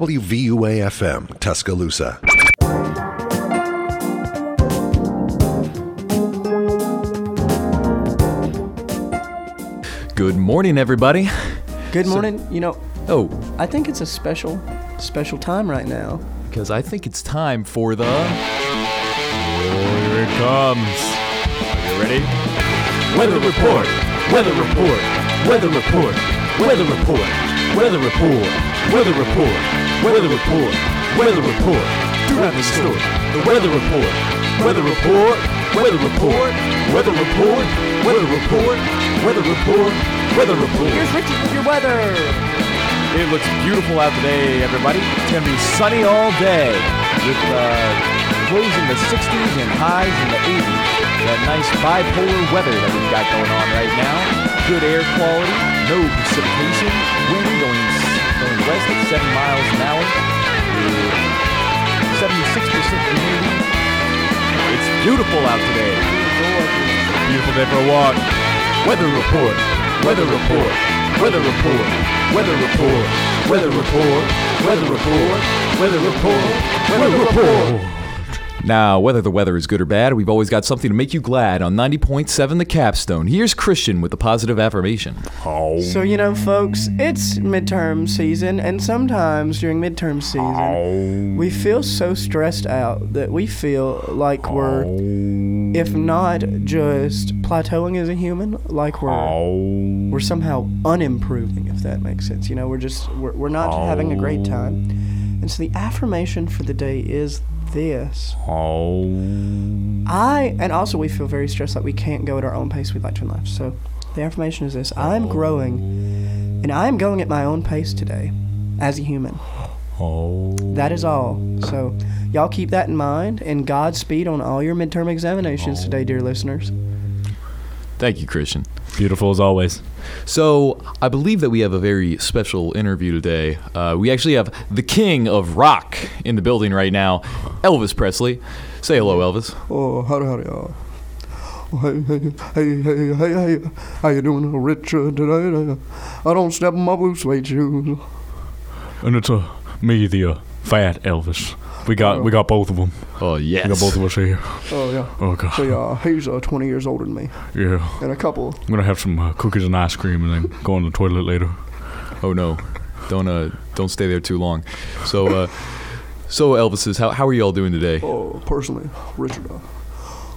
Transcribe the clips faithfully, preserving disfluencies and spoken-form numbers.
W V U A F M, Tuscaloosa. Good morning, everybody. Good morning. So, you know, oh, I think it's a special, special time right now. Because I think it's time for the... Oh, here it comes. Are you ready? Weather report. Weather report. Weather report. Weather report. Weather report. Weather report. Weather report. Weather report. Do not distort the weather report. Weather report. Weather report. Weather report. Weather report. Weather report. Weather report. Here's Richard with your weather. It looks beautiful out today, everybody. It's going to be sunny all day with uh, lows in the sixties and highs in the eighties. That nice bipolar weather that we've got going on right now. Good air quality, no precipitation, wind going, going west at seven miles an hour, seventy-six percent humidity. It's beautiful out today. Beautiful day for a walk. Weather report. Weather report. Weather report. Weather report, weather report, weather report, weather report, weather report. Now, whether the weather is good or bad, we've always got something to make you glad on ninety point seven The Capstone. Here's Christian with the positive affirmation. Oh. So, you know, folks, it's midterm season, and sometimes during midterm season, oh. we feel so stressed out that we feel like oh. we're, if not just plateauing as a human, like we're... Oh. We're somehow unimproving, if that makes sense. You know, we're just, we're, we're not oh. having a great time. And so the affirmation for the day is this. Oh. I, and also we feel very stressed, like we can't go at our own pace we'd like to in life. So the affirmation is this. I'm growing, and I'm going at my own pace today as a human. Oh. That is all. So y'all keep that in mind, and Godspeed on all your midterm examinations oh. today, dear listeners. Thank you, Christian. Beautiful as always. So I believe that we have a very special interview today. Uh, we actually have the king of rock in the building right now, Elvis Presley. Say hello, Elvis. Oh, howdy, howdy, y'all. Oh, hey, hey, hey, hey, hey, how you doing, Richard? Today, I don't step in my blue suede shoes. And it's uh, me, the uh, fat Elvis. We got oh. we got both of them. Oh, yes. We got both of us here. Oh, yeah. Oh, God. So, uh, he's uh, twenty years older than me. Yeah. And a couple. I'm going to have some uh, cookies and ice cream and then go on the toilet later. Oh, no. Don't uh, don't stay there too long. So, uh, so Elvises, how, how are you all doing today? Oh, personally, Richard, uh,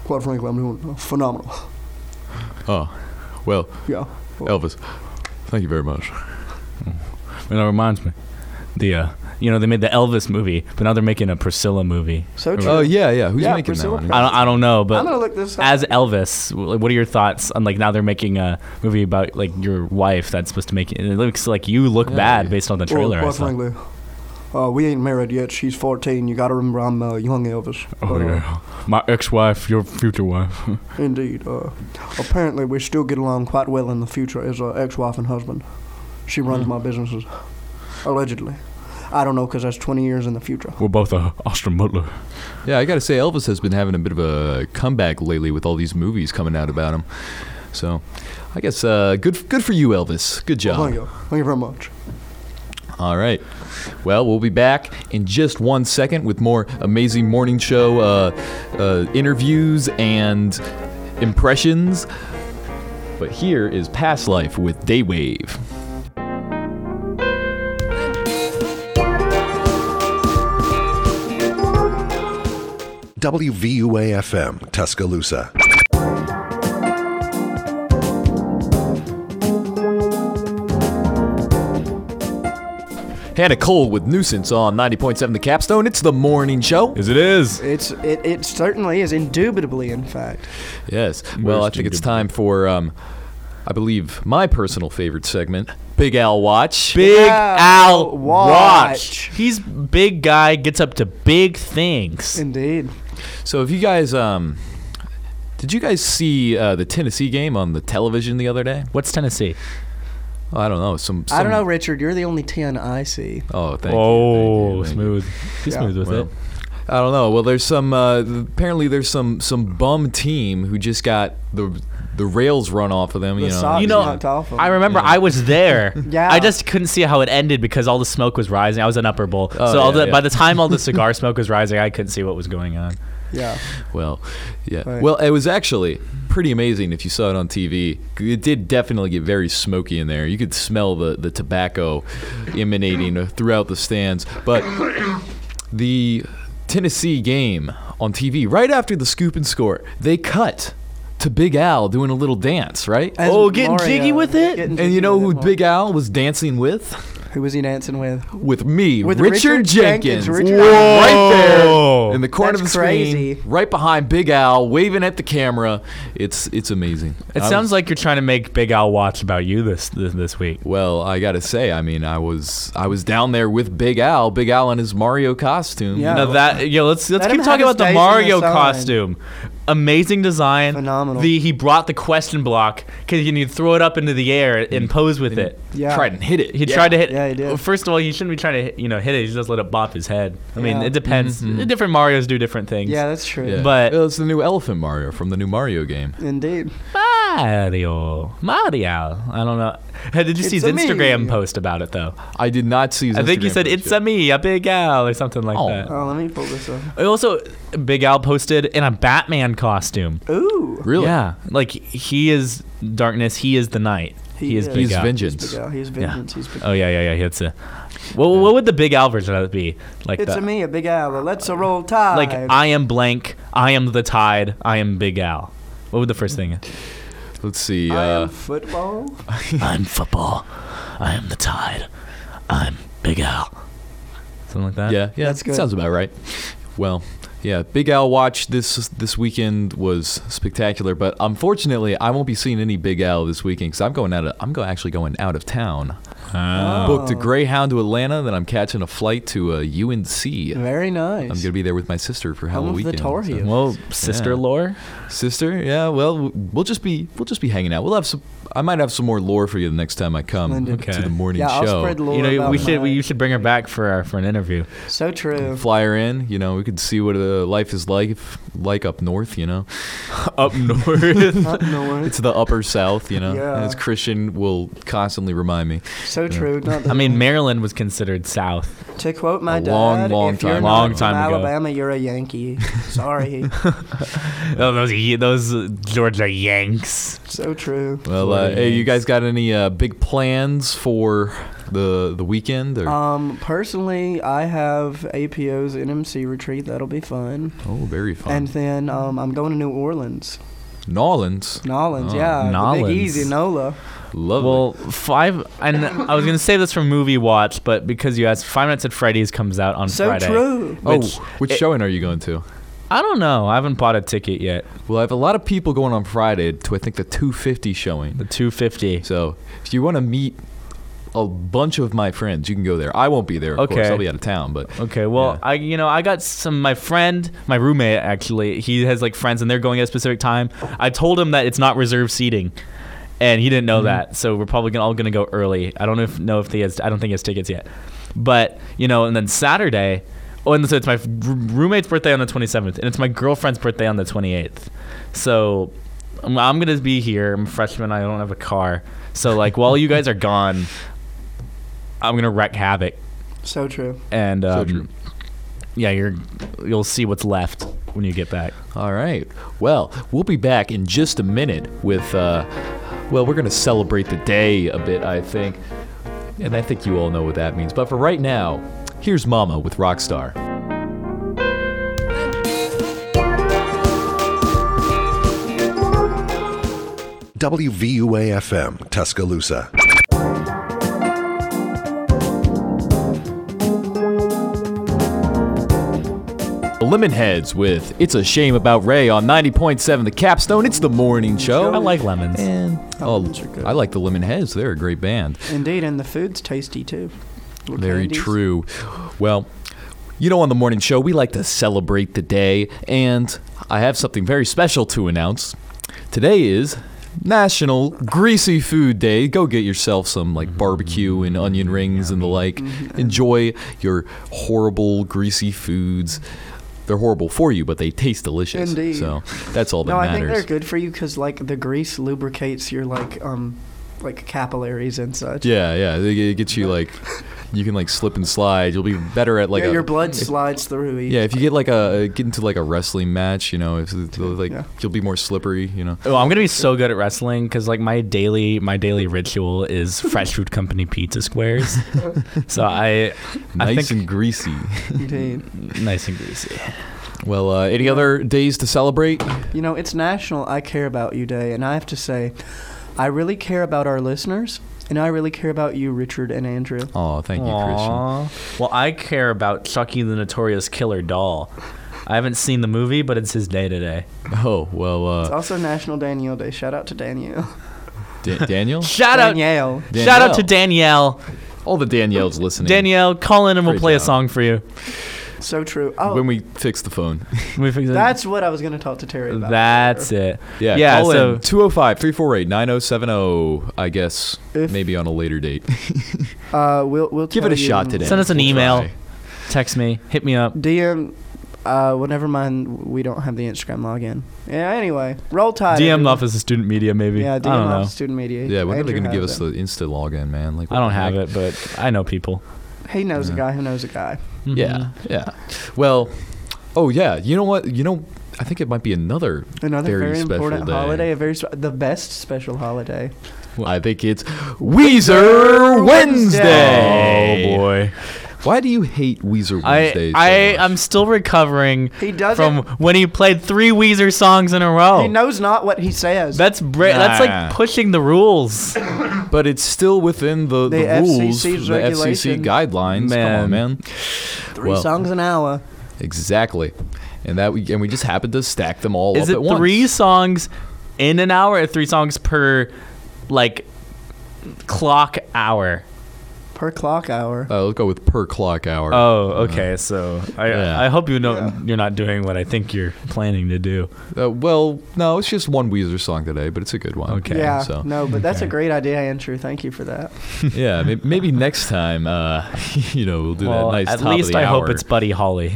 quite frankly, I'm doing phenomenal. Oh, well, yeah. Well, Elvis, thank you very much. And that reminds me. The, uh, you know, they made the Elvis movie, but now they're making a Priscilla movie. So true. Oh, yeah, yeah. Who's yeah, making Priscilla that one? I don't, I don't know, but I'm gonna look this up. As Elvis, what are your thoughts on, like, now they're making a movie about, like, your wife that's supposed to make it? It looks like you look yeah, bad yeah. based on the trailer. Well, quite frankly, uh, we ain't married yet. She's fourteen. You got to remember I'm uh, young Elvis. Oh, but, yeah. Uh, My ex-wife, your future wife. Indeed. Uh, apparently, we still get along quite well in the future as uh, ex-wife and husband. She runs mm-hmm. my businesses. Allegedly. I don't know, because that's twenty years in the future. We're both uh, Austin Butler. Yeah, I got to say, Elvis has been having a bit of a comeback lately with all these movies coming out about him. So, I guess uh, good good for you, Elvis. Good job. Well, thank you. Thank you very much. All right. Well, we'll be back in just one second with more amazing morning show uh, uh, interviews and impressions. But here is Past Life with Daywave. W V U A F M, Tuscaloosa. Hannah Cole with Nuisance on ninety point seven The Capstone. It's the morning show. As it is. It's It, it certainly is, indubitably, in fact. Yes. Well, I think it's time for, um, I believe, my personal favorite segment, Big Al Watch. Big Al, Al Watch. Watch. He's big guy, gets up to big things. Indeed. So if you guys, um, did you guys see uh, the Tennessee game on the television the other day? What's Tennessee? Oh, I don't know. Some, some I don't know, Richard. You're the only ten I see. Oh, thank oh, you. Thank you, thank smooth. you. He's yeah. smooth with well, it. I don't know. Well, there's some. Uh, apparently, there's some some bum team who just got the the rails run off of them. You the know, socks you know. Off of I remember yeah. I was there. Yeah. I just couldn't see how it ended because all the smoke was rising. I was in Upper Bowl, oh, so yeah, all the, yeah. by the time all the cigar smoke was rising, I couldn't see what was going on. Yeah. Well, yeah. Right. Well, it was actually pretty amazing if you saw it on T V. It did definitely get very smoky in there. You could smell the the tobacco emanating throughout the stands, but the Tennessee game on T V, right after the scoop and score, they cut to Big Al doing a little dance, right? As oh, getting Mario, jiggy with it? Jiggy and you know who Big Al was dancing with? Who was he dancing with? With me, with Richard, Richard Jenkins. Jenkins. Richard. Whoa. Right there in the corner That's of the crazy. Screen, right behind Big Al, waving at the camera. It's it's amazing. It I sounds was, like you're trying to make Big Al watch about you this, this this week. Well, I gotta say, I mean, I was I was down there with Big Al, Big Al in his Mario costume. Yeah, now that yeah. Let's let's Let keep talking about the Mario costume. Amazing design. Phenomenal. The, he brought the question block because you need to throw it up into the air and, and pose with and it. Yeah. Tried and hit it. He yeah. tried to hit. Yeah, he did. Well, first of all, he shouldn't be trying to hit, you know hit it. He just let it bop his head. I yeah. mean, it depends. Mm-hmm. Different Marios do different things. Yeah, that's true. Yeah. But well, it's the new Elephant Mario from the new Mario game. Indeed. Mario, Mario. I don't know. Hey, did you it's see his Instagram me. post about it though? I did not see. His I think Instagram he said it's yet. a me, a Big Al, or something like oh. that. Oh, let me pull this up. Also, Big Al posted in a Batman costume. Ooh. Really? Yeah. Like, he is darkness. He is the night. He, he is, is Big Al. Vengeance. He's Big Al. He is vengeance. Yeah. He's Big Al. Oh, yeah, yeah, yeah. He hits a, well, yeah. What would the Big Al version of it be? Like it's the, a me, a Big Al. Let's a roll tide. Like, I am blank. I am the tide. I am Big Al. What would the first thing be? Let's see. Uh, I am football. I'm football. I am the tide. I'm Big Al. Something like that? Yeah, yeah. That's good. Sounds about right. Well... Yeah, Big Al watch this this weekend was spectacular, but unfortunately, I won't be seeing any Big Al this weekend because I'm going out. Of, I'm go, actually going out of town. Oh. Booked a Greyhound to Atlanta, then I'm catching a flight to uh, U N C. Very nice. I'm gonna be there with my sister for Halloween. Home of the Tar Heels. So, well, sister yeah. lore. Sister, yeah. Well, we'll just be we'll just be hanging out. We'll have some. I might have some more lore for you the next time I come okay. to the morning yeah, show. I'll spread lore. You know, about we should we, you should bring her back for our, for an interview. So true. Fly her in. You know, we could see what. Uh, life is like like up north, you know. Up north. Up north. It's the upper south, you know. Yeah. As Christian will constantly remind me. So true. Know. Not I mean, Maryland was considered south. To quote my a dad, long, long if time, you're long not time from ago. Alabama, you're a Yankee. Sorry. oh, those those Georgia Yanks. So true. Well, uh, hey, you guys got any uh, big plans for the the weekend? Or? Um, personally, I have A P O's N M C retreat. That'll be fun. Oh, very fun. And then um, I'm going to New Orleans. Nolans. Nolans, oh, yeah. Nolans. The Big Easy, Nola. Lovely. Well, five, and I was going to save this for movie watch, but because you asked, Five Nights at Freddy's comes out on so Friday. So true. Which, oh, which it, showing are you going to? I don't know. I haven't bought a ticket yet. Well, I have a lot of people going on Friday to, I think, the two fifty showing. The two fifty. So if you want to meet a bunch of my friends, you can go there. I won't be there, of okay. course. I'll be out of town, but okay. Well, yeah. I you know I got some. My friend, my roommate actually, he has like friends, and they're going at a specific time. I told him that it's not reserved seating, and he didn't know mm-hmm. that. So we're probably gonna, all going to go early. I don't know if know if he has. I don't think he has tickets yet. But you know, and then Saturday. Oh, and so it's my roommate's birthday on the twenty-seventh, and it's my girlfriend's birthday on the twenty-eighth. So I'm, I'm going to be here. I'm a freshman. I don't have a car. So like, while you guys are gone, I'm gonna wreck havoc. So true. And um, so true. Yeah, you're. You'll see what's left when you get back. All right. Well, we'll be back in just a minute with. Uh, well, we're gonna celebrate the day a bit, I think, and I think you all know what that means. But for right now, here's Mama with Rockstar. W V U A F M, Tuscaloosa. Lemonheads with It's a Shame About Ray on ninety point seven The Capstone. It's the morning show. I like lemons. And oh, lemons are good. I like the Lemonheads. They're a great band. Indeed, and the food's tasty too. Little Very candies. True. Well, you know, on the morning show, we like to celebrate the day, and I have something very special to announce. Today is National Greasy Food Day. Go get yourself some like barbecue and onion rings and the like. Enjoy your horrible greasy foods. they're horrible for you, but they taste delicious. Indeed. So that's all that no, matters. No, I think they're good for you because, like, the grease lubricates your, like, um, like capillaries and such. Yeah, yeah. It gets you, like, you can, like, slip and slide. You'll be better at, like, yeah, a, your blood if, slides through. Each. Yeah, if you get, like, a, get into, like, a wrestling match, you know, if like yeah. you'll be more slippery, you know. Oh, I'm going to be so good at wrestling because, like, my daily my daily ritual is Fresh Food Company pizza squares. So I, I Nice think, and greasy. Indeed. Nice and greasy. Well, uh, any other days to celebrate? You know, it's National I Care About You Day, and I have to say, I really care about our listeners, and I really care about you, Richard and Andrew. Oh, thank you, Aww. Christian. Well, I care about Chucky the Notorious Killer Doll. I haven't seen the movie, but it's his day today. Oh, well... Uh, it's also National Danielle Day. Shout out to Danielle. Da- Daniel? Shout out Danielle. Danielle. Shout out to Danielle. All the Danielles listening. Danielle, call in and we'll play Great job. a song for you. So true. Oh. When we fix the phone. we fix That's what I was going to talk to Terry about. That's later. it. Yeah, yeah, call so in two oh five, three four eight, nine oh seven oh, I guess, if, maybe on a later date. uh, we'll we'll Give it a shot today. Send us an we'll email. Try. Text me. Hit me up. D M. Uh, well, never mind. We don't have the Instagram login. Yeah, anyway. Roll Tide. D M Office of Student Media, maybe. Yeah, D M Office of Student Media. Yeah, when are they going to give us the Insta login, man? Like, I don't have it, but I know people. He knows yeah. a guy who knows a guy. Mm-hmm. Yeah, yeah. Well, oh yeah. You know what? You know, I think it might be another another very, very special important day. holiday. A very sp- the best special holiday. Well, I think it's Weezer Wednesday. Oh boy. Why do you hate Weezer Wednesdays? I, so I I'm still recovering he from when he played three Weezer songs in a row. He knows not what he says. That's bra- nah. That's like pushing the rules. But it's still within the, the, the rules, the F C C guidelines. Man. Come on, man. Three well, songs an hour. Exactly, and that we and we just happened to stack them all. Is up it at three once. songs in an hour, or three songs per like clock hour? Per clock hour. Oh, uh, let's go with per clock hour. Oh, okay. Uh, so I yeah. I hope you know yeah. you're not doing what I think you're planning to do. Uh, well, no, it's just one Weezer song today, but it's a good one. Okay. Yeah. So. No, but that's okay. a great idea, Andrew. Thank you for that. yeah. Maybe, maybe next time, uh, you know, we'll do well, that nice. At top least of the I hour. hope it's Buddy Holly.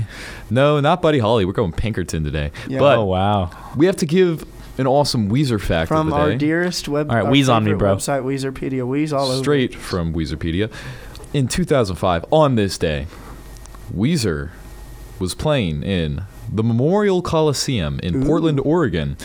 No, not Buddy Holly. We're going Pinkerton today. Yeah. But oh wow. We have to give an awesome Weezer fact from of the day. From our dearest web- all right, our Weez on me, bro. website, Weezerpedia. Weez all over. Straight from Weezerpedia. In two thousand five, on this day, Weezer was playing in the Memorial Coliseum in Ooh. Portland, Oregon.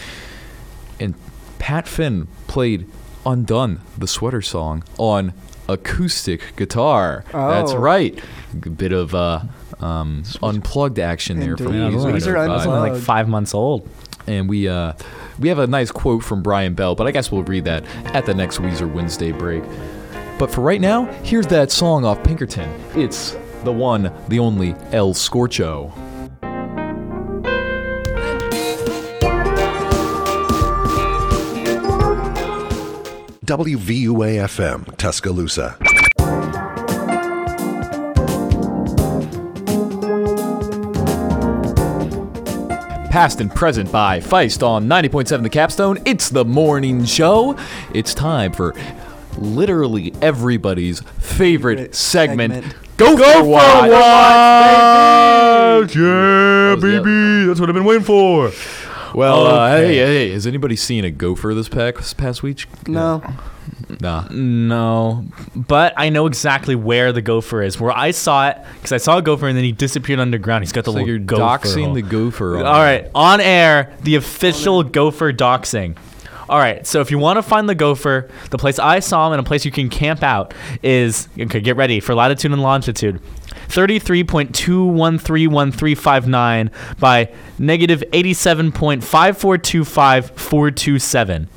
And Pat Finn played Undone, the Sweater Song, on acoustic guitar. Oh. That's right. A bit of uh, um, unplugged action Indeed. there. For yeah, Weezer unplugged. Like five months old. And we uh, we have a nice quote from Brian Bell, but I guess we'll read that at the next Weezer Wednesday break. But for right now, here's that song off Pinkerton. It's the one, the only El Scorcho. W V U A F M, Tuscaloosa. Past and present by Feist on ninety point seven The Capstone. It's the morning show. It's time for literally everybody's favorite, favorite segment. segment. Go, Go for Watch! Watch! Yeah, baby! That's what I've been waiting for. Well, uh, okay. hey, hey, has anybody seen a gopher this past, past week? No. Nah. No. But I know exactly where the gopher is. Where I saw it, because I saw a gopher and then he disappeared underground. He's got the so little you're gopher. Doxing hole. the gopher. On All right. On air, the official gopher doxing. All right. So if you want to find the gopher, the place I saw him and a place you can camp out is, okay, get ready for latitude and longitude. thirty-three point two one three one three five nine by negative eighty-seven point five four two five four two seven.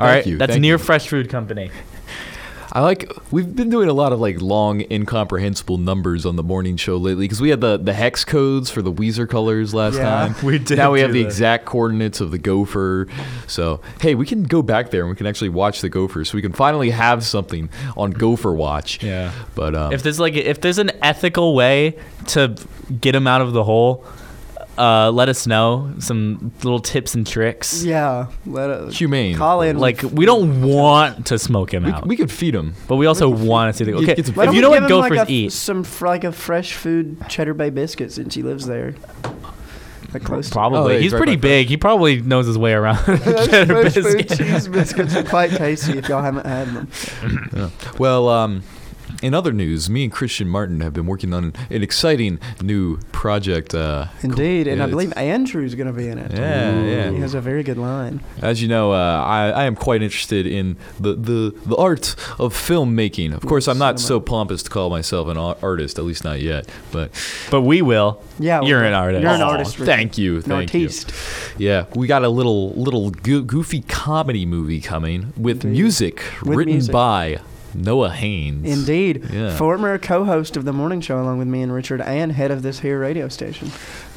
All right, you, that's near you. Fresh Food Company. I like, we've been doing a lot of like long, incomprehensible numbers on the morning show lately because we had the, the hex codes for the Weezer colors last yeah, time. We did. Now we have the that. exact coordinates of the gopher. So, hey, we can go back there and we can actually watch the gopher so we can finally have something on Gopher Watch. Yeah. But um, if there's like if there's an ethical way to get him out of the hole, Uh, let us know some little tips and tricks. Yeah, let us humane. Call in. Like we don't want to smoke him we, out. We could feed him, but we also want to see the okay. If you know what gophers like a, eat, some like a fresh food Cheddar Bay biscuit since he lives there. Like close probably. To. Oh, he's, he's pretty right big. He probably knows his way around. Cheddar biscuit. Cheese biscuits are quite tasty if y'all haven't had them. Yeah. Well, um. in other news, me and Christian Martin have been working on an exciting new project. Uh, Indeed, co- and I believe Andrew's going to be in it. Yeah, Ooh, yeah. He has a very good line. As you know, uh, I, I am quite interested in the, the, the art of filmmaking. Of course, I'm not so pompous to call myself an artist, at least not yet. But but we will. Yeah, You're an artist. You're an artist. Oh, thank you. Thank an artiste. You. Yeah, we got a little, little go- goofy comedy movie coming with Indeed. music with written music. by... Noah Haynes. Indeed. Yeah. Former co-host of the morning show along with me and Richard and head of this here radio station.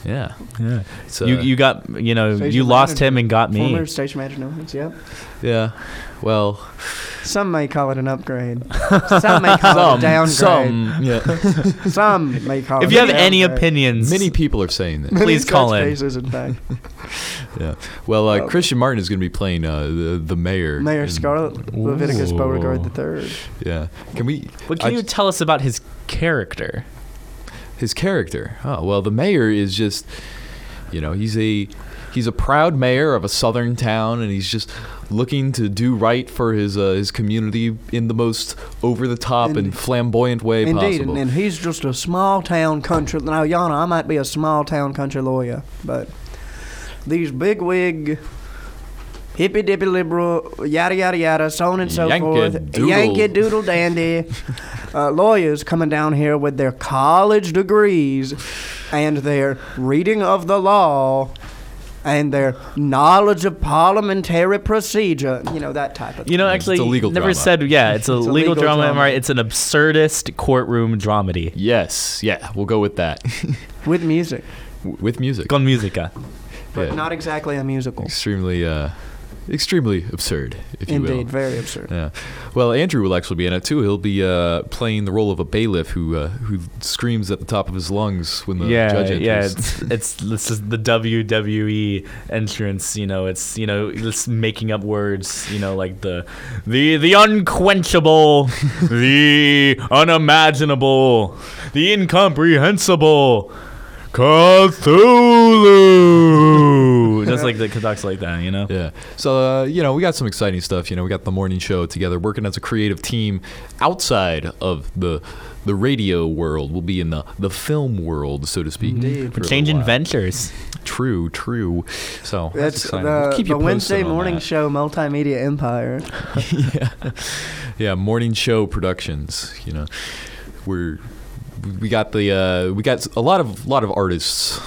Yeah. Yeah. So you you got, you know, you lost him and got me. Former station manager Noah Haynes, yep. Yeah. Well. Some may call it an upgrade. Some may call it a downgrade. Some. Yeah. Some may call it a downgrade. If you have any opinions. Many people are saying that. Please call in. In fact. Yeah. Well, uh, oh. Christian Martin is going to be playing uh, the the mayor. Mayor Scarlet Leviticus Ooh. Beauregard the Third. Yeah. Can we? What can I you just, tell us about his character? His character. Oh well, the mayor is just, you know, he's a he's a proud mayor of a southern town, and he's just looking to do right for his uh, his community in the most over the top and, and flamboyant way indeed, possible. Indeed, and, and he's just a small town country. Now, y'all know I might be a small town country lawyer, but. These big wig, hippy dippy liberal, yada yada yada, so on and so Yankee forth, doodle. Yankee doodle dandy uh, lawyers coming down here with their college degrees and their reading of the law and their knowledge of parliamentary procedure, you know, that type of thing. You know, actually, it's a legal never drama. Said, yeah, it's a, it's a legal, legal drama, am I right? It's an absurdist courtroom dramedy. Yes, yeah, we'll go with that. With music. With music. Con musica. But yeah. Not exactly a musical. Extremely, uh, extremely absurd, if Indeed, you will. Indeed, very absurd. Yeah. Well, Andrew will actually be in it too. He'll be uh, playing the role of a bailiff who uh, who screams at the top of his lungs when the yeah, judge enters. Yeah, it's, it's this is the W W E entrance. You know, it's you know, it's making up words. You know, like the the the unquenchable, the unimaginable, the incomprehensible. Cthulhu! Just like the conducts like that, you know? Yeah. So, uh, you know, we got some exciting stuff. You know, we got the morning show together, working as a creative team outside of the the radio world. We'll be in the, the film world, so to speak. Indeed. We're changing ventures. True, true. So, that's, that's exciting. The, we'll keep you the Wednesday morning that. show, Multimedia Empire. Yeah. Yeah, morning show productions, you know. We're... We got the uh, we got a lot of lot of artists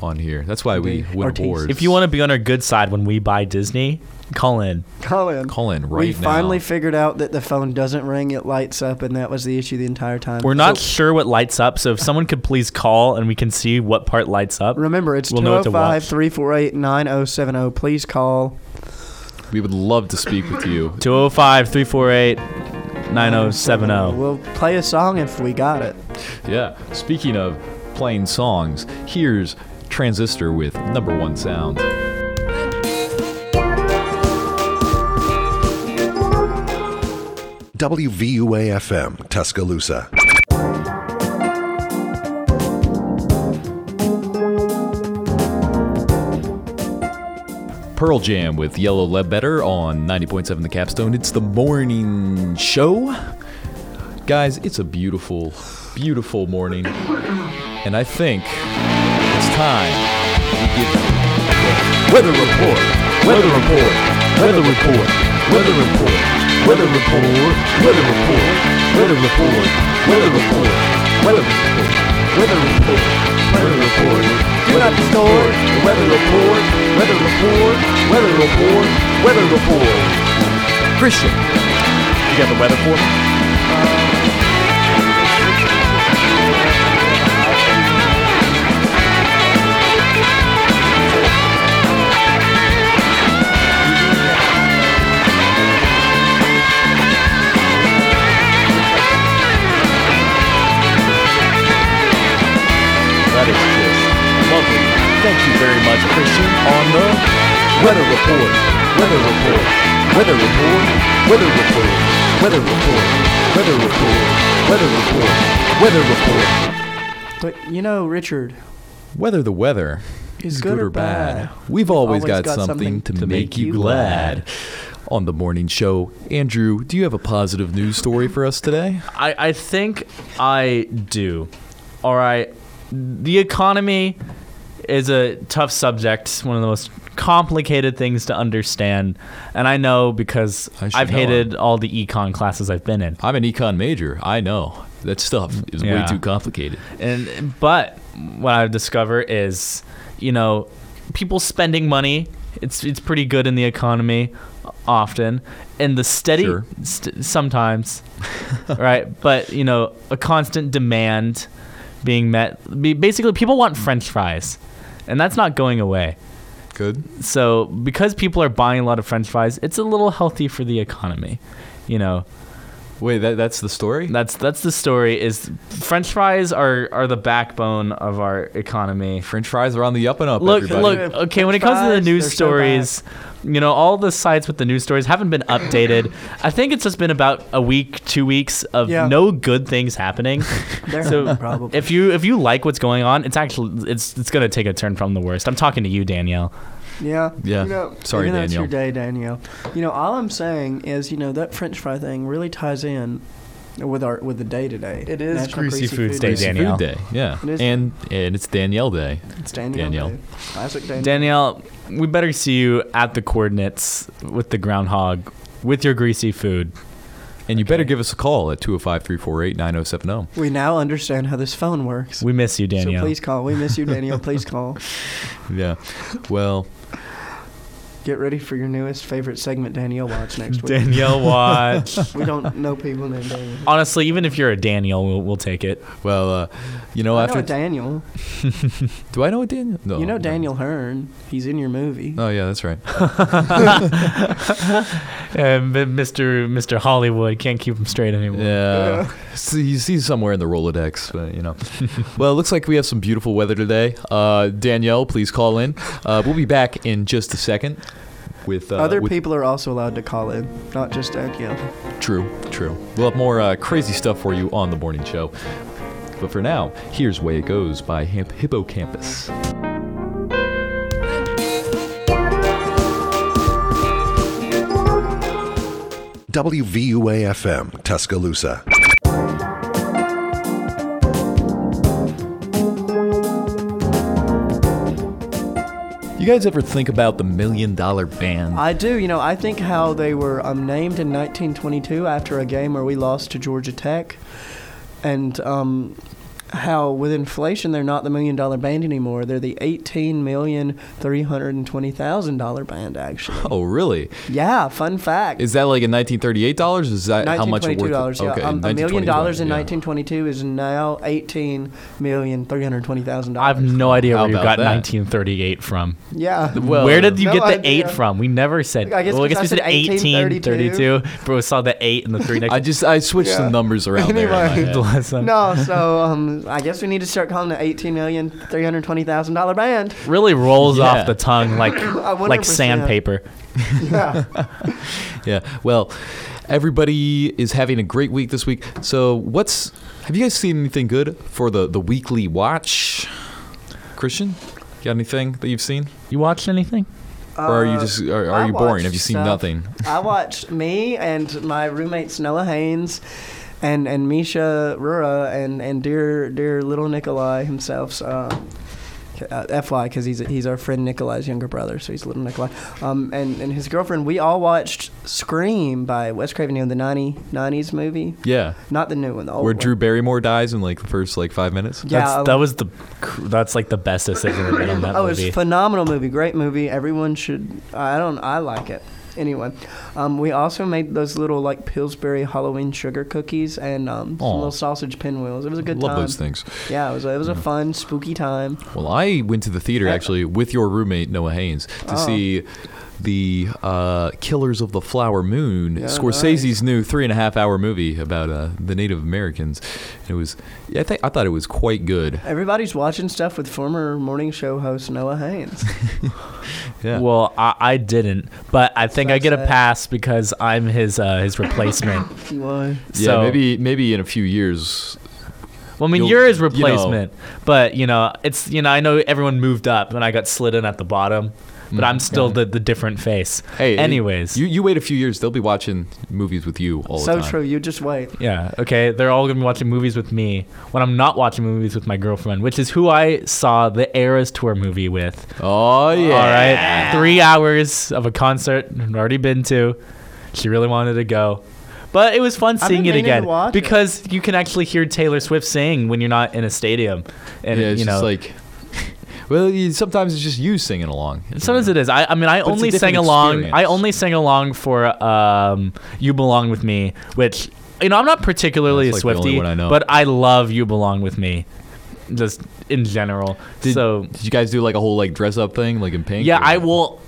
on here. That's why we Indeed. win awards. If you want to be on our good side when we buy Disney, call in. Call in. Call in right now. We finally now. figured out that the phone doesn't ring; it lights up, and that was the issue the entire time. We're not so, sure what lights up, so if someone could please call and we can see what part lights up. Remember, it's two oh five, three four eight, nine oh seven oh. Please call. We would love to speak with you. two oh five, three four eight, nine oh seven oh. We'll play a song if we got it. Yeah. Speaking of playing songs, here's Transistor with Number One Sound. W V U A F M, Tuscaloosa. Pearl Jam with Yellow Ledbetter on ninety point seven The Capstone. It's the morning show. Guys, it's a beautiful, beautiful morning. And I think it's time we give the weather report. Weather report. Weather report. Weather report. Weather report. Weather report. Weather report. Weather report. Weather report. Weather report. Weather report. Do not distort the weather report, weather report, weather report, weather report. Christian, you got the weather report? That is just lovely. Thank you very much, Christian, on the Weather Report. Weather Report. Weather Report. Weather Report. Weather Report. Weather Report. Weather Report. Weather Report. But, you know, Richard. Whether the weather is good, good or bad, bad. We've always, always got, got something, something to, to make, make you glad. glad. On the morning show, Andrew, do you have a positive news story for us today? I, I think I do. All right. The economy is a tough subject, one of the most complicated things to understand. And I know because I I've know hated it. all the econ classes I've been in. I'm an econ major. I know. That stuff is yeah. way too complicated. And But what I've discovered is, you know, people spending money, it's it's pretty good in the economy. Often, and the steady, sure. st- sometimes, right? But, you know, a constant demand being met. Basically, people want French fries, and that's not going away. Good. So, because people are buying a lot of French fries, it's a little healthy for the economy, you know. Wait, that that's the story? That's that's the story. Is French fries are, are the backbone of our economy. French fries are on the up and up. Look, everybody. look. Okay, French when it comes fries, to the news stories, so you know, all the sites with the news stories haven't been updated. I think it's just been about a week, two weeks of yeah. no good things happening. So probably. if you if you like what's going on, it's actually it's it's gonna take a turn from the worst. I'm talking to you, Danielle. Yeah. Yeah. You know, Sorry, Danielle. It's your day, Danielle. You know, all I'm saying is, you know, that French fry thing really ties in with our with the day today. It is National Greasy, Greasy Foods Day, Danielle. Food Day, yeah. It is. And and it's Danielle Day. It's Danielle. Danielle. Day. Classic Danielle. Danielle, we better see you at the coordinates with the groundhog with your greasy food. And you okay. better give us a call at two oh five, three four eight, nine oh seven oh. We now understand how this phone works. We miss you, Danielle. So please call. We miss you, Danielle. Please call. Yeah. Well, get ready for your newest favorite segment, Danielle Watch, next week. Danielle Watch. We don't know people named Danielle. Honestly, even if you're a Daniel, we'll, we'll take it. Well, uh, you know, I after know a Daniel. Do I know a Daniel? No. You know Daniel no. Hearn. He's in your movie. Oh yeah, that's right. And Mister Mister Hollywood can't keep him straight anymore. Yeah, yeah. So he's, he's somewhere in the Rolodex, but you know. Well, it looks like we have some beautiful weather today. Uh, Danielle, please call in. Uh, we'll be back in just a second. With, uh, Other with people are also allowed to call in, not just Danielle. True, true. We'll have more uh, crazy stuff for you on the morning show. But for now, here's Way It Goes by Hip- Hippocampus. W V U A F M, Tuscaloosa. You guys ever think about the Million Dollar Band? I do. You know, I think how they were um, named in nineteen twenty-two after a game where we lost to Georgia Tech, and um, how with inflation they're not the Million Dollar Band anymore. They're the eighteen million three hundred twenty thousand dollars band, actually. Oh, really? Yeah. Fun fact. Is that like in nineteen thirty-eight dollars? Is that how much it worth? nineteen twenty-two dollars. Yeah. Okay, um, a million dollars in yeah. nineteen twenty-two is now eighteen million three hundred twenty thousand dollars. I have no idea where you got that? nineteen thirty-eight from. Yeah. Well, where did you no get the idea. eight from? We never said. I guess, well, I guess I we said eighteen thirty-two, but we saw the eight and the three next. I just I switched yeah. some numbers around anyway. there. Anyway. No, so um, I guess we need to start calling the eighteen million three hundred twenty thousand dollars band. Really rolls yeah. off the tongue like like sandpaper. Yeah. Yeah. Well, everybody is having a great week this week. So, what's have you guys seen anything good for the the weekly watch? Christian, you got anything that you've seen? You watched anything? Uh, or are you just are, are you boring? Have you seen stuff. nothing? I watched me and my roommates Noah Haynes and and Misha Rura and and dear dear little Nikolai himself. Uh, Uh, F Y, because he's he's our friend Nikolai's younger brother, so he's little Nikolai. Um, and, and his girlfriend, we all watched Scream by Wes Craven, you know, the nineties movie. Yeah. Not the new one, the old Where one. Drew Barrymore dies in like the first like five minutes. Yeah. That's, um, that was the, that's like the best decision in that movie. Oh, it's a phenomenal movie. Great movie. Everyone should, I don't, I like it. Anyway, um, we also made those little like Pillsbury Halloween sugar cookies and um, some little sausage pinwheels. It was a good Love time. Love those things. Yeah, it was. A, it was yeah. a fun, spooky time. Well, I went to the theater actually with your roommate Noah Haynes to oh. see the uh, Killers of the Flower Moon, yeah, Scorsese's nice. new three and a half hour movie about uh, the Native Americans. It was, I think, I thought it was quite good. Everybody's watching stuff with former morning show host Noah Haynes. Yeah. Well, I, I didn't, but I think so I get sad. a pass because I'm his uh, his replacement. Why? So, yeah, maybe maybe in a few years. Well, I mean, you're his replacement, you know. But you know, it's you know, I know everyone moved up, and I got slid in at the bottom, but mm, I'm still okay. the, the different face. Hey, anyways, it, you you wait a few years, they'll be watching movies with you all so the time. So true, you just wait. Yeah, okay, they're all gonna be watching movies with me when I'm not watching movies with my girlfriend, which is who I saw the Eras Tour movie with. Oh yeah, all right, three hours of a concert I've already been to. She really wanted to go. But it was fun seeing it again because it. you can actually hear Taylor Swift sing when you're not in a stadium. And, yeah, it's you know, just like, well, you, sometimes it's just you singing along. Sometimes know. it is. I, I mean, I but only sang along. Experience. I only sang along for um, "You Belong with Me," which you know I'm not particularly That's a like Swiftie, I but I love "You Belong with Me." Just in general. Did, so did you guys do like a whole like dress up thing, like in pink? Yeah, I will.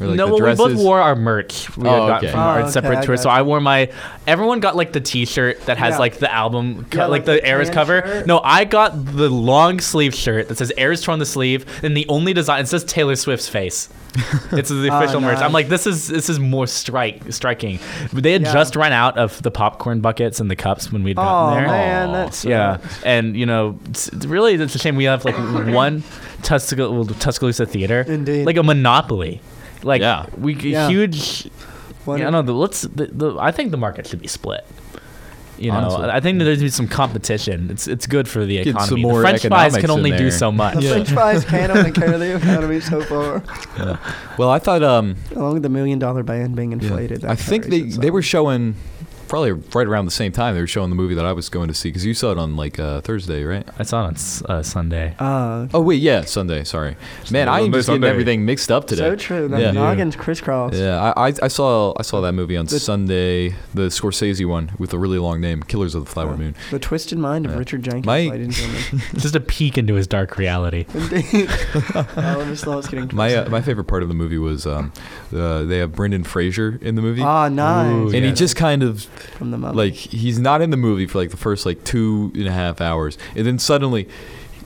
Like no, well, we both wore our merch we oh, had got okay. from our oh, separate okay, tours. So I wore my. Everyone got like the T-shirt that has yeah. like the album, co- yeah, like, like the, the Eras cover. Shirt. No, I got the long sleeve shirt that says Eras Tour on the sleeve, and the only design it says Taylor Swift's face. It's the official oh, nice. merch. I'm like, this is this is more strike striking. But they had yeah. just run out of the popcorn buckets and the cups when we'd gotten oh, there. Oh man, that's yeah. Nice. And you know, it's, it's really, it's a shame we have like one Tuscaloosa, Tuscaloosa theater, Indeed. like a monopoly. Like yeah. we yeah. huge, yeah, I don't know. The, let's. The, the, I think the market should be split. You know, Honestly. I think there's some competition. It's it's good for the economy. The French fries can only do so much. Yeah. French fries can only carry the economy so far. Yeah. Well, I thought um, along with the million dollar band being inflated. Yeah. I think they they were showing probably right around the same time they were showing the movie that I was going to see because you saw it on like uh, Thursday, right? I saw it on uh, Sunday. Uh, oh wait, yeah, Sunday. Sorry, man, Sunday, I am just Sunday. getting everything mixed up today. So true. The yeah. noggins crisscross. Yeah, I, I I saw I saw that movie on the, Sunday, the Scorsese one with a really long name, Killers of the Flower uh, Moon. The twisted mind of yeah. Richard Jenkins. My, just a peek into his dark reality. Indeed. I almost thought I was getting twisted. My uh, my favorite part of the movie was um, uh, they have Brendan Fraser in the movie. Ah, nice. Ooh, and yeah, he just kind of. From the moment. Like he's not in the movie for like the first like two and a half hours, and then suddenly,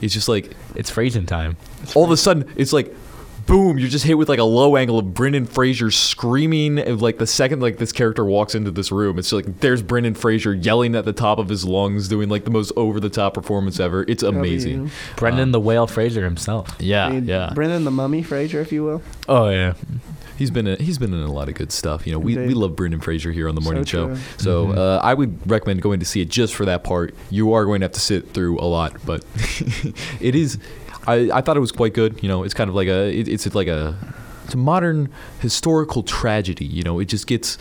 it's just like it's Fraser time. It's all Fraser. of a sudden, it's like, boom! You're just hit with like a low angle of Brendan Fraser screaming. Of, like the second like this character walks into this room, it's just, like there's Brendan Fraser yelling at the top of his lungs, doing like the most over the top performance ever. It's amazing. Brendan um, the Whale Fraser himself. Yeah, I mean, yeah. Brendan the Mummy Fraser, if you will. Oh yeah. He's been in, he's been in a lot of good stuff. You know, we, we love Brendan Fraser here on the morning so show. So mm-hmm. uh, I would recommend going to see it just for that part. You are going to have to sit through a lot, but it is. I, I thought it was quite good. You know, it's kind of like a it, it's like a it's a modern historical tragedy. You know, it just gets.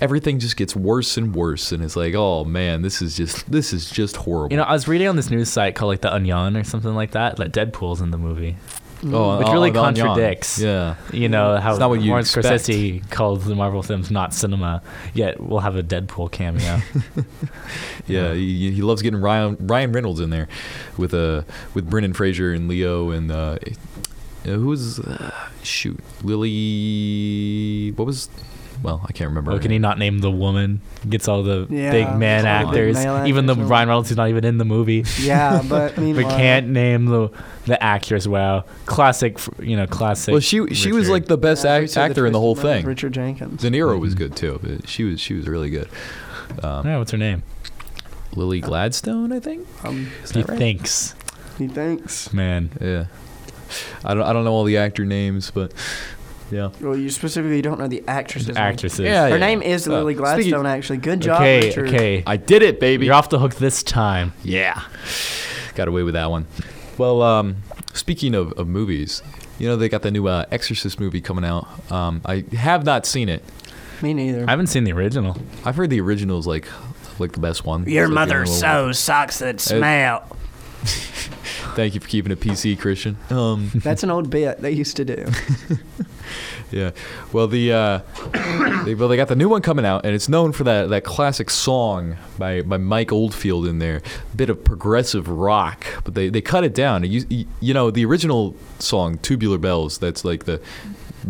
Everything just gets worse and worse, and it's like, oh man, this is just this is just horrible. You know, I was reading on this news site called like The Onion or something like that that Deadpool's in the movie. Mm. Oh, which really oh, contradicts, yeah. you know, how Martin Scorsese called the Marvel films not cinema, yet we'll have a Deadpool cameo. yeah, yeah. He, he loves getting Ryan, Ryan Reynolds in there with uh, with Brendan Fraser and Leo and uh, who's uh, shoot Lily. What was? Well, I can't remember. Oh, can name. he not name the woman? Gets all the yeah, big man actors, big man even the woman. Ryan Reynolds is not even in the movie. Yeah, but meanwhile. But can't name the the actress. Wow, classic, you know, classic. Well, she she Richard. was like the best yeah, act, actor the in the whole thing. Richard Jenkins. De Niro was good too. But she was she was really good. Um, yeah, what's her name? Lily Gladstone, I think. Um, he right? thinks. He thinks. Man, yeah. I don't I don't know all the actor names, but. Yeah. Well, you specifically don't know the actresses. Actresses. Yeah, Her yeah. name is uh, Lily Gladstone, actually. Good job, okay, Richard. Okay, I did it, baby. You're off the hook this time. Yeah. Got away with that one. Well, um, speaking of, of movies, you know, they got the new uh, Exorcist movie coming out. Um, I have not seen it. Me neither. I haven't seen the original. I've heard the original's like, like the best one. Your it's mother like sews socks that smell. It, Thank you for keeping it P C, Christian. Um, That's an old bit they used to do. yeah. Well, the uh, they, well, they got the new one coming out, and it's known for that, that classic song by, by Mike Oldfield in there, a bit of progressive rock, but they, they cut it down. You, you know, the original song, Tubular Bells, that's like the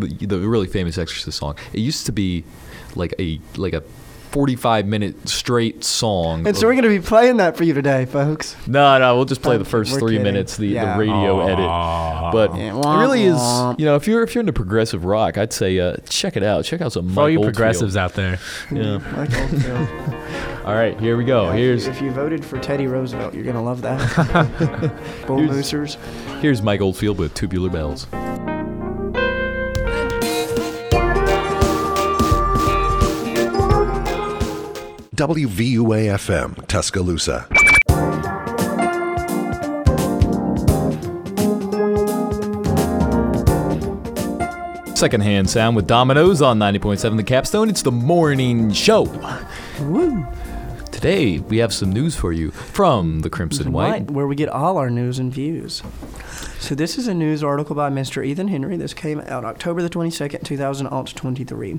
the, the really famous Exorcist song. It used to be like a like a forty-five minute straight song. And so we're going to be playing that for you today, folks. No, no, we'll just play the first we're three kidding. minutes, the, yeah. the radio Aww. edit. But it really is, you know, if you're if you're into progressive rock, I'd say uh, check it out. Check out some Mike Oldfield. All you progressives out there. Yeah. Mike Oldfield. All right, here we go. Yeah, here's if you, if you voted for Teddy Roosevelt, you're going to love that. Bull Moosers. Here's Mike Oldfield with Tubular Bells. W V U A F M, Tuscaloosa. Secondhand sound with Dominoes on ninety point seven The Capstone. It's the morning show. Woo. Today, we have some news for you from the Crimson White, where we get all our news and views. So this is a news article by Mister Ethan Henry. This came out October the twenty-second, two thousand twenty-three.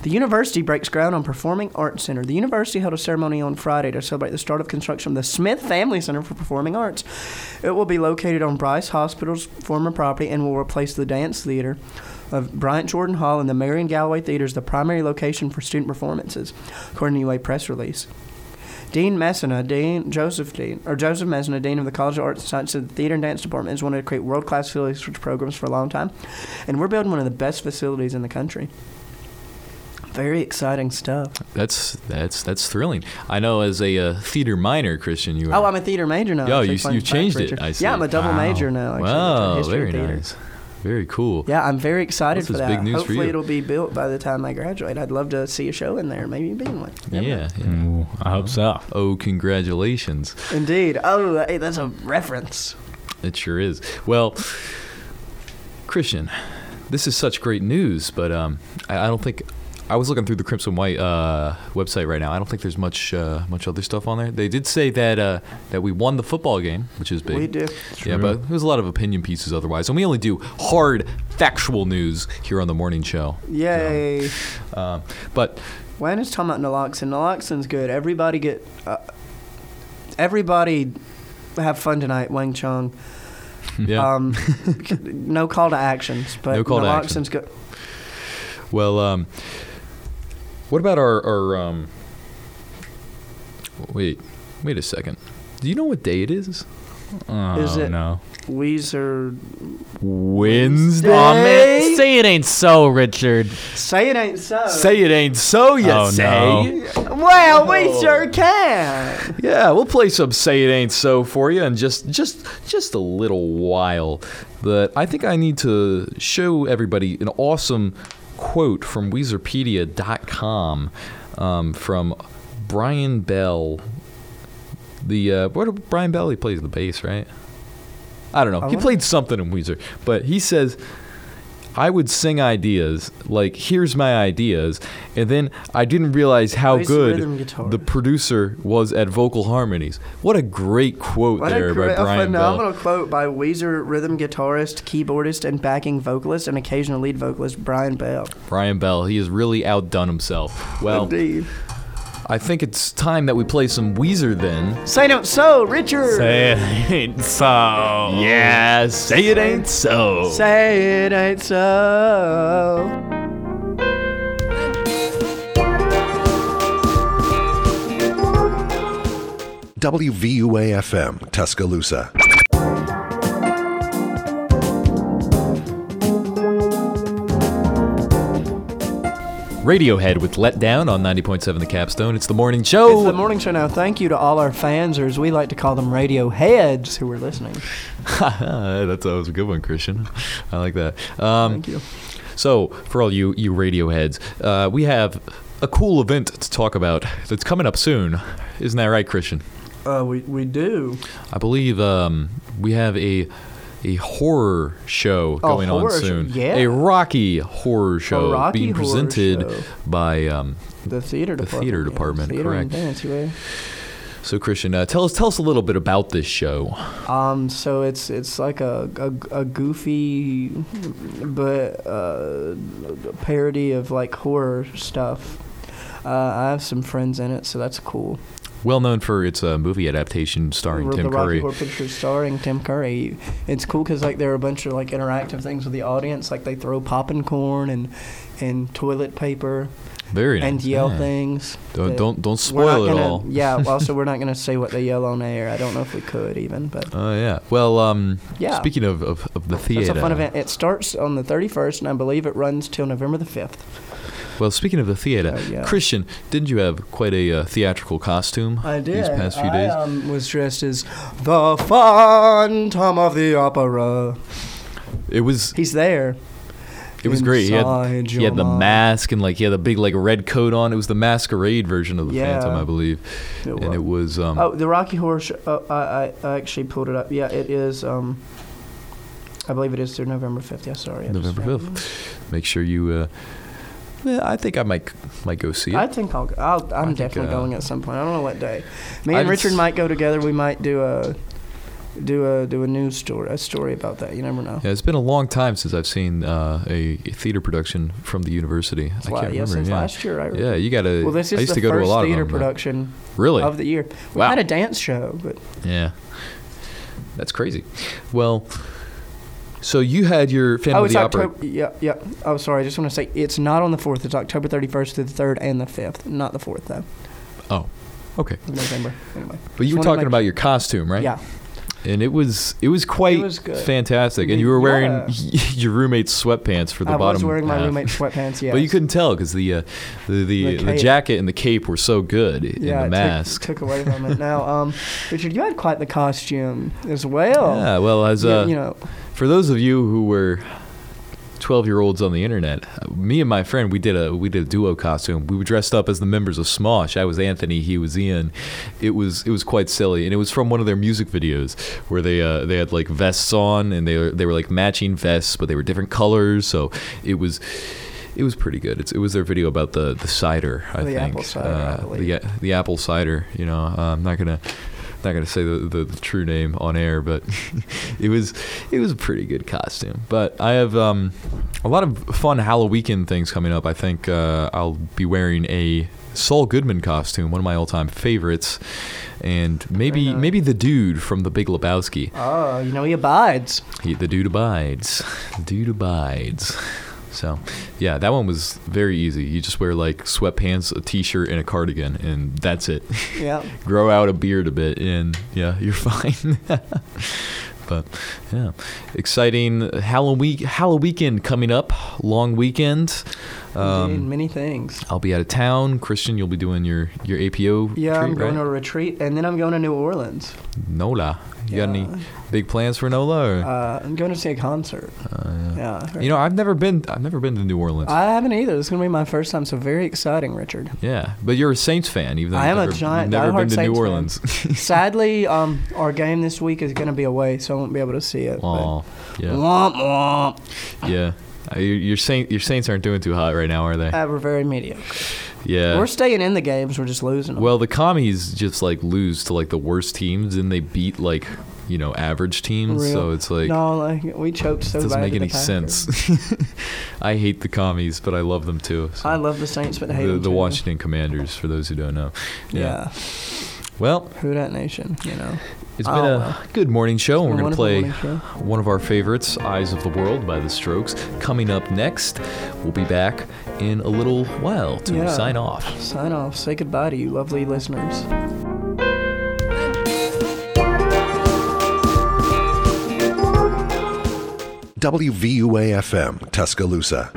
The university breaks ground on Performing Arts Center. The university held a ceremony on Friday to celebrate the start of construction of the Smith Family Center for Performing Arts. It will be located on Bryce Hospital's former property and will replace the dance theater of Bryant Jordan Hall and the Marion Galloway Theater as the primary location for student performances, according to a press release. Dean Messina, Dean Joseph Dean, or Joseph Messina, Dean of the College of Arts and Sciences of the Theater and Dance Department, has wanted to create world-class facilities for programs for a long time, and we're building one of the best facilities in the country. Very exciting stuff. That's that's that's thrilling. I know as a uh, theater minor, Christian, you. Are. Oh, I'm a theater major now. Oh, you you changed it. I see. Yeah, I'm a double wow. major now. Actually, wow, very theater. nice. Very cool. Yeah, I'm very excited this for that. Big news Hopefully, for you. It'll be built by the time I graduate. I'd love to see a show in there, maybe be in one. Yeah, yeah. Ooh, I hope so. Oh, congratulations. Indeed. Oh, hey, that's a reference. It sure is. Well, Christian, this is such great news, but um, I, I don't think. I was looking through the Crimson White uh, website right now. I don't think there's much uh, much other stuff on there. They did say that uh, that we won the football game, which is big. We did. Yeah, but there's a lot of opinion pieces otherwise. And we only do hard, factual news here on the morning show. Yay. So, um, but... Wayne is talking about naloxone. Naloxone's good. Everybody get... Uh, everybody have fun tonight, Wang Chung. Yeah. Um, no call to actions. But no call to actions. Naloxone's good. Well, um... What about our, our um, wait, wait a second. Do you know what day it is? Oh, is it no. Weezer Wednesday? Oh, man. Say it ain't so, Richard. Say it ain't so. Say it ain't so, you oh, say. No. Well, we oh. sure can. Yeah, we'll play some Say It Ain't So for you in just just just a little while. But I think I need to show everybody an awesome quote from Weezerpedia dot com um, from Brian Bell. The uh, where did Brian Bell? He plays the bass, right? I don't know. Oh, he played something in Weezer, but he says, "I would sing ideas like here's my ideas, and then I didn't realize how good the producer was at vocal harmonies." What a great quote what there great, by Brian Bell. A phenomenal Bell. quote by Weezer rhythm guitarist, keyboardist, and backing vocalist, and occasional lead vocalist Brian Bell. Brian Bell, he has really outdone himself. Well, indeed. I think it's time that we play some Weezer then. Say it ain't so, Richard. Say it ain't so. Yeah, say it ain't so. Say it ain't so. W V U A F M, Tuscaloosa. Radiohead with Let Down on ninety point seven The Capstone. It's the morning show. It's the morning show now. Thank you to all our fans, or as we like to call them, Radioheads, who are listening. That was a good one, Christian. I like that. Um, Thank you. So, for all you, you Radioheads, uh, we have a cool event to talk about that's coming up soon. Isn't that right, Christian? Uh, we, we do. I believe um, we have a... A horror show oh, going horror on soon. Sh- yeah. A Rocky horror show Rocky being presented show. by um, the theater the department. Theater department yeah, the theater correct. Dance, yeah. So Christian, uh, tell us tell us a little bit about this show. Um, so it's it's like a a, a goofy, but uh, parody of like horror stuff. Uh, I have some friends in it, so that's cool. well known for its uh, movie adaptation starring Tim Curry. The Rocky Horror Picture starring Tim Curry. It's cool because like there are a bunch of like interactive things with the audience, like they throw popping corn and and toilet paper. Very nice. And yell yeah. things. Don't don't, don't spoil it gonna, all. Yeah. Also, we're not going to say what they yell on air. I don't know if we could even. But oh uh, yeah. Well, um, yeah. Speaking of, of, of the theater, it's a fun event. It starts on the thirty-first, and I believe it runs till November the fifth. Well, speaking of the theater, so, yeah. Christian, didn't you have quite a uh, theatrical costume? I did. These past few I, days, I um, was dressed as the Phantom of the Opera. It was. He's there. It was great. He had, he had the mask and like he had a big like red coat on. It was the masquerade version of the yeah, Phantom, I believe. It and was. it was. Um, oh, the Rocky Horror. Sh- oh, I, I I actually pulled it up. Yeah, it is. Um, I believe it is through November fifth. Yeah, sorry. I November fifth. Make sure you. Uh, I think I might might go see it. I think I'll. I'll I'm I definitely think, uh, going at some point. I don't know what day. Me and I Richard just, might go together. We might do a. Do a do a news story a story about that. You never know. Yeah, it's been a long time since I've seen uh, a theater production from the university. It's I can't yeah, remember. Since yeah. last year, I remember. Yeah, you got to. Well, this is I used the to go first to a lot theater of them, production. Really? Of the year. We wow. had a dance show, but yeah, that's crazy. Well, so you had your Phantom oh, of the October, Opera. Yeah, yeah. Oh, sorry. I just want to say it's not on the fourth. It's October thirty first through the third and the fifth. Not the fourth though. Oh, okay. November. Anyway. But you just were talking about your costume, right? Yeah. And it was it was quite it was fantastic. And you were wearing yeah. your roommate's sweatpants for the I bottom. I was wearing my half. roommate's sweatpants, yeah. But you couldn't tell because the, uh, the the the, the jacket and the cape were so good in yeah, the mask. Yeah, took, took away from it. Now, um, Richard, you had quite the costume as well. Yeah, well, as uh, you, you know, for those of you who were twelve-year-olds on the internet, me and my friend, we did a we did a duo costume. We were dressed up as the members of Smosh. I was Anthony, he was Ian. It was it was quite silly, and it was from one of their music videos where they uh, they had like vests on, and they were, they were like matching vests, but they were different colors. So it was it was pretty good. It's, it was their video about the the cider, I the think. The apple cider. Uh, the the apple cider. You know, uh, I'm not gonna. Not gonna say the, the, the true name on air, but it was it was a pretty good costume. But I have um, a lot of fun Halloween things coming up. I think uh, I'll be wearing a Saul Goodman costume, one of my all-time favorites, and maybe maybe the dude from The Big Lebowski. Oh, you know he abides. He, the dude abides. The dude abides. So, yeah, that one was very easy. You just wear, like, sweatpants, a T-shirt, and a cardigan, and that's it. Yeah. Grow out a beard a bit, and, yeah, you're fine. But, yeah, exciting Halloween Halloween coming up, long weekend. Um, Indeed, many things. I'll be out of town. Christian, you'll be doing your, your A P O yeah, retreat, Yeah, I'm going right? to a retreat, and then I'm going to New Orleans. NOLA. You yeah. got any big plans for NOLA? Or? Uh, I'm going to see a concert. Uh, yeah. yeah. You know, I've never been. I've never been to New Orleans. I haven't either. This is going to be my first time, so very exciting, Richard. Yeah, but you're a Saints fan, even though I am never, a giant. Never been to Saints New Orleans. Sadly, um, our game this week is going to be away, so I won't be able to see it. Aww, yeah. Womp womp. Yeah. Uh, your, your, Saint, your Saints aren't doing too hot right now, are they? Uh, we're very mediocre. Yeah. We're staying in the games. We're just losing them. Well, the commies just, like, lose to, like, the worst teams, and they beat, like, you know, average teams. Real. So it's like... No, like, we choked so bad. It doesn't make any sense. I hate the commies, but I love them, too. So. I love the Saints, but I hate the, them, The too. Washington Commanders, for those who don't know. Yeah. yeah. Well... Who that nation, you know. It's been oh, a good morning show, and we're going to play one of our favorites, Eyes of the World by The Strokes. Coming up next, we'll be back in a little while to yeah. sign off. Sign off. Say goodbye to you, lovely listeners. W V U A F M, Tuscaloosa.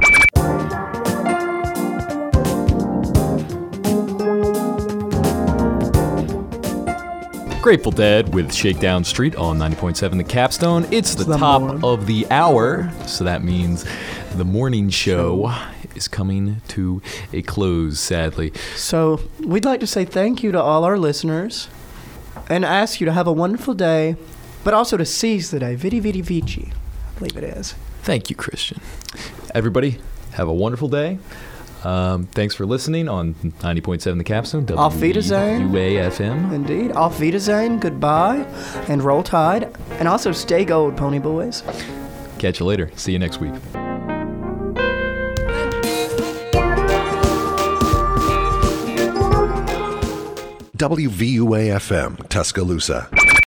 Grateful Dead with Shakedown Street on ninety point seven The Capstone. It's, it's the, the top morning. of the hour, so that means the morning show is coming to a close, sadly. So we'd like to say thank you to all our listeners and ask you to have a wonderful day, but also to seize the day. Vidi Vidi Vici, I believe it is. Thank you, Christian. Everybody, have a wonderful day. Um, thanks for listening on ninety point seven The Capstone, W U A F M. Indeed. Auf Wiedersehen, goodbye, and roll tide. And also stay gold, pony boys. Catch you later. See you next week. W V U A F M, Tuscaloosa.